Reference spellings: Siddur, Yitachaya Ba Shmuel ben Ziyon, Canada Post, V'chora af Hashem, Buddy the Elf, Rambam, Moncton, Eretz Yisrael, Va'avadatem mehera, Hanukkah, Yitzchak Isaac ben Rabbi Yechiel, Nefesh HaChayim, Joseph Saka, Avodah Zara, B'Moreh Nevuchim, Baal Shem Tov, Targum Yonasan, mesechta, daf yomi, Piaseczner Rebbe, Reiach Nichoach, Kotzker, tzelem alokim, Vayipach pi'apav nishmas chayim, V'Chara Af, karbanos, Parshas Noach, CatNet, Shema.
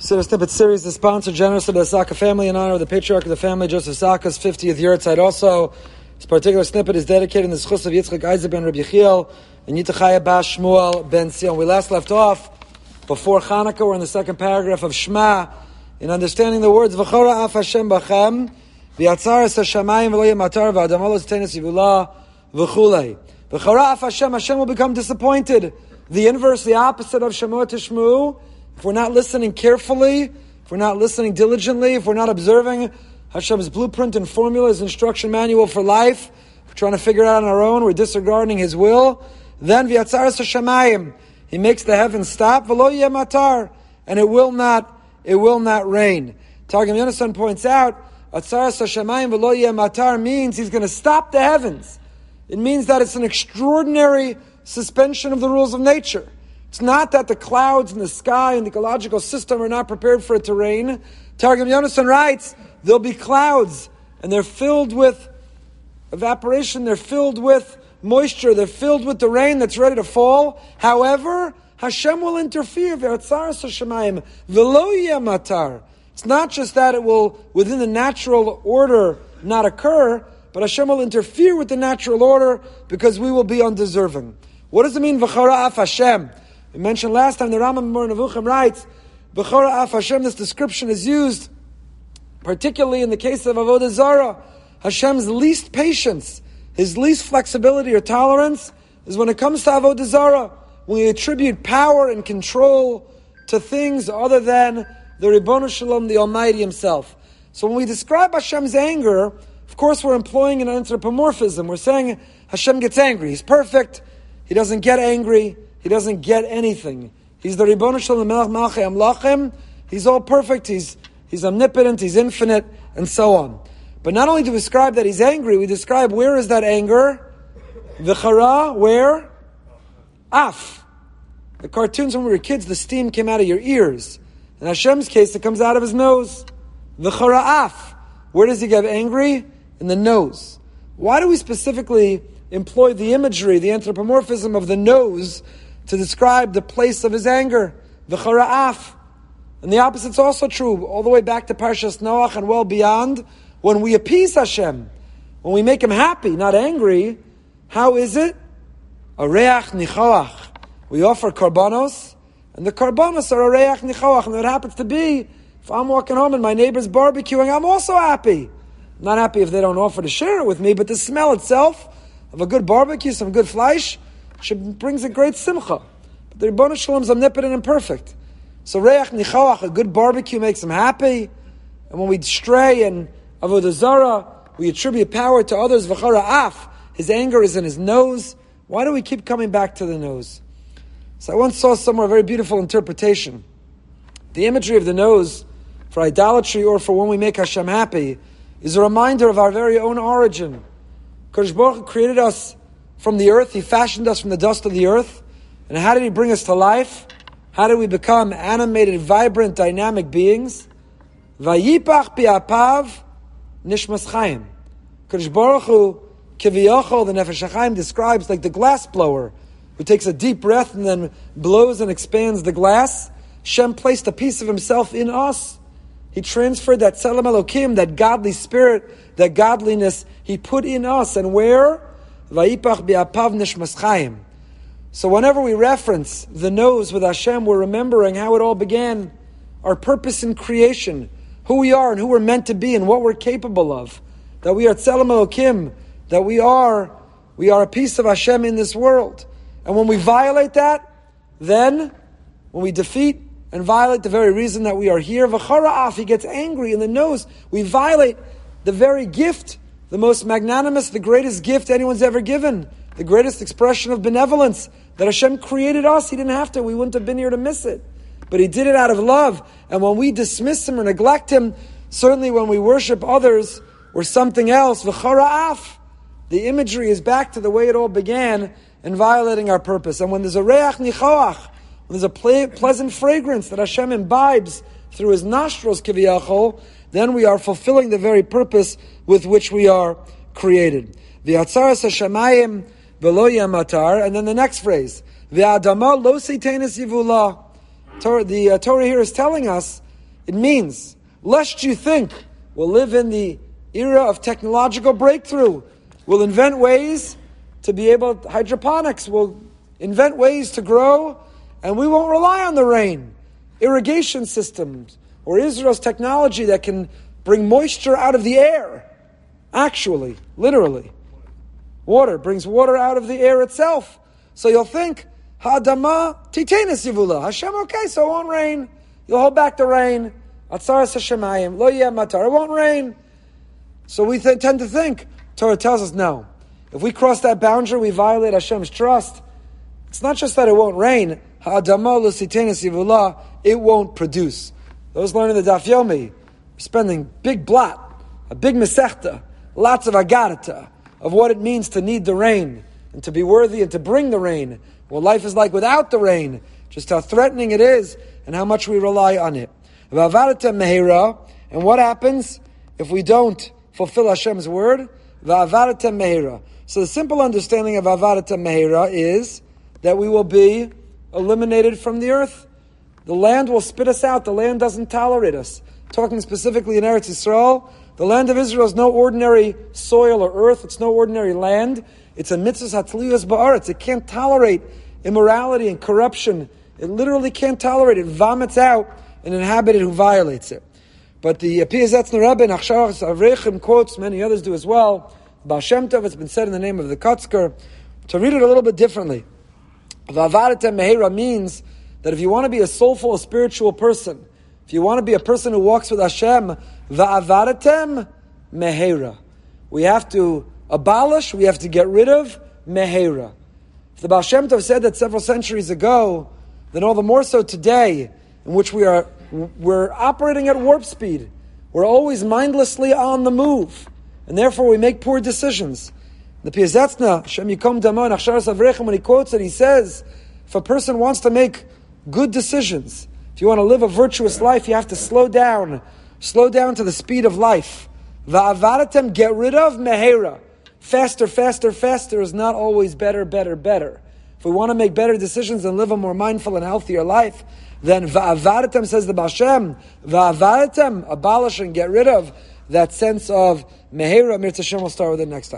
Siddur Snippet series is sponsored generously by the Saka family in honor of the patriarch of the family, Joseph Saka's 50th yahrzeit. Also, this particular snippet is dedicated in the schus of Yitzchak Isaac ben Rabbi Yechiel and Yitachaya Ba Shmuel ben Ziyon. We last left off before Hanukkah. We're in the second paragraph of Shema in understanding the words V'chora af Hashem b'chem v'yatzaras hashamayim v'lo yematar v'adam lo zitenes yivula v'chulei. V'chora af Hashem, Hashem will become disappointed. The inverse, the opposite of Shemua Tishmu. If we're not listening carefully, if we're not listening diligently, if we're not observing Hashem's blueprint and formula, His instruction manual for life, if we're trying to figure it out on our own, we're disregarding His will, then V'yatzaras HaShamayim, He makes the heavens stop, V'lo Yematar, and it will not rain. Targum Yonasan points out, Atzaras HaShamayim V'lo Yematar means He's going to stop the heavens. It means that it's an extraordinary suspension of the rules of nature. It's not that the clouds in the sky and the ecological system are not prepared for a terrain. Targum Yonasan writes, there'll be clouds, and they're filled with evaporation, they're filled with moisture, they're filled with the rain that's ready to fall. However, Hashem will interfere. It's not just that it will, within the natural order, not occur, but Hashem will interfere with the natural order because we will be undeserving. What does it mean, V'chora af Hashem? We mentioned last time the Rambam B'Moreh Nevuchim writes, B'chora af Hashem, this description is used particularly in the case of Avodah Zara. Hashem's least patience, His least flexibility or tolerance is when it comes to Avodah Zara. When we attribute power and control to things other than the Ribbono Shel Olam, the Almighty Himself. So when we describe Hashem's anger, of course we're employing an anthropomorphism. We're saying Hashem gets angry. He's perfect. He doesn't get angry. He doesn't get anything. He's the Ribbono Shel Olam. He's all perfect. He's omnipotent. He's infinite, and so on. But not only do we describe that He's angry, we describe where is that anger? V'chara, where? Af. The cartoons when we were kids, the steam came out of your ears. In Hashem's case, it comes out of His nose. V'chara af. Where does He get angry? In the nose. Why do we specifically employ the imagery, the anthropomorphism of the nose to describe the place of His anger, V'chora af? And the opposite's also true, all the way back to Parshas Noach and well beyond. When we appease Hashem, when we make Him happy, not angry, how is it? A Reiach Nichoach. We offer karbanos, and the karbanos are a Reiach Nichoach. And it happens to be, if I'm walking home and my neighbor's barbecuing, I'm also happy. I'm not happy if they don't offer to share it with me, but the smell itself of a good barbecue, some good fleish, brings a great simcha. But the Ribbono Shel Olam is omnipotent and perfect. So Reiach Nichoach, a good barbecue makes Him happy. And when we stray in Avodah Zarah, we attribute power to others. V'chora af, His anger is in His nose. Why do we keep coming back to the nose? So I once saw somewhere a very beautiful interpretation. The imagery of the nose for idolatry or for when we make Hashem happy is a reminder of our very own origin. Kadosh Baruch Hu created us from the earth. He fashioned us from the dust of the earth. And how did He bring us to life? How did we become animated, vibrant, dynamic beings? Vayipach pi'apav nishmas chayim. Kadosh Baruch Hu, kiviyachol, the Nefesh HaChayim describes like the glass blower who takes a deep breath and then blows and expands the glass. Hashem placed a piece of Himself in us. He transferred that tzelem alokim, that godly spirit, that godliness, He put in us. And where? Vayipach pi'apav nishmas chayim. So whenever we reference the nose with Hashem, we're remembering how it all began, our purpose in creation, who we are and who we're meant to be and what we're capable of. That we are tzelem alokim, that we are a piece of Hashem in this world. And when we violate that, then when we defeat and violate the very reason that we are here, V'chora af, He gets angry in the nose. We violate the very gift, the most magnanimous, the greatest gift anyone's ever given, the greatest expression of benevolence, that Hashem created us. He didn't have to. We wouldn't have been here to miss it. But He did it out of love. And when we dismiss Him or neglect Him, certainly when we worship others or something else, V'chora af, the imagery is back to the way it all began in violating our purpose. And when there's a Reiach Nichoach, when there's a pleasant fragrance that Hashem imbibes through His nostrils, kiviyachol, then we are fulfilling the very purpose with which we are created. V'yatzaras hashamayim v'lo yematar. And then the next phrase, v'adama lo zitenes yivula. The Torah here is telling us It means, lest you think we'll live in the era of technological breakthrough, we'll invent ways to be able, hydroponics, we'll invent ways to grow, and we won't rely on the rain. Irrigation systems, or Israel's technology that can bring moisture out of the air. Actually, literally. Water brings water out of the air itself. So you'll think, Ha'adama titenas yivula. Hashem, okay, so it won't rain. You'll hold back the rain. Atzaras hashemayim, lo yeh matar. It won't rain. So we tend to think, Torah tells us, no. If we cross that boundary, we violate Hashem's trust. It's not just that it won't rain. Ha'adama lo titenas yivula. It won't produce. Those learning the daf yomi, spending big blot, a big mesechta, lots of agarata, of what it means to need the rain, and to be worthy and to bring the rain, what life is like without the rain, just how threatening it is, and how much we rely on it. Va'avadatem mehera, and what happens if we don't fulfill Hashem's word? Va'avadatem mehera. So the simple understanding of Va'avadatem mehera is that we will be eliminated from the earth. The land will spit us out. The land doesn't tolerate us. Talking specifically in Eretz Yisrael, the land of Israel is no ordinary soil or earth. It's no ordinary land. It's a mitzvah hatliyos ba'aretz. It can't tolerate immorality and corruption. It literally can't tolerate it. It vomits out an inhabitant who violates it. But the Piaseczner Rebbe and Achsharach Avrechim quotes, many others do as well, Baal Shem Tov, it's been said in the name of the Kotzker, to read it a little bit differently. Va'avadatem mehera means that if you want to be a soulful, spiritual person, if you want to be a person who walks with Hashem, va'avadatem mehera. We have to abolish, we have to get rid of mehera. If the Baal Shem Tov said that several centuries ago, then all the more so today, in which we're operating at warp speed. We're always mindlessly on the move, and therefore we make poor decisions. The Piaseczner, Shem Yikom Damo, and Achsharas Avrechem, when he quotes it, he says, if a person wants to make good decisions, if you want to live a virtuous life, you have to slow down to the speed of life. Va'avadatem, get rid of mehera. Faster, faster, faster is not always better, better, better. If we want to make better decisions and live a more mindful and healthier life, then va'avadatem, says the Baal Shem, va'avadatem, abolish and get rid of that sense of mehera. Mir Tzashem, we'll start with it next time.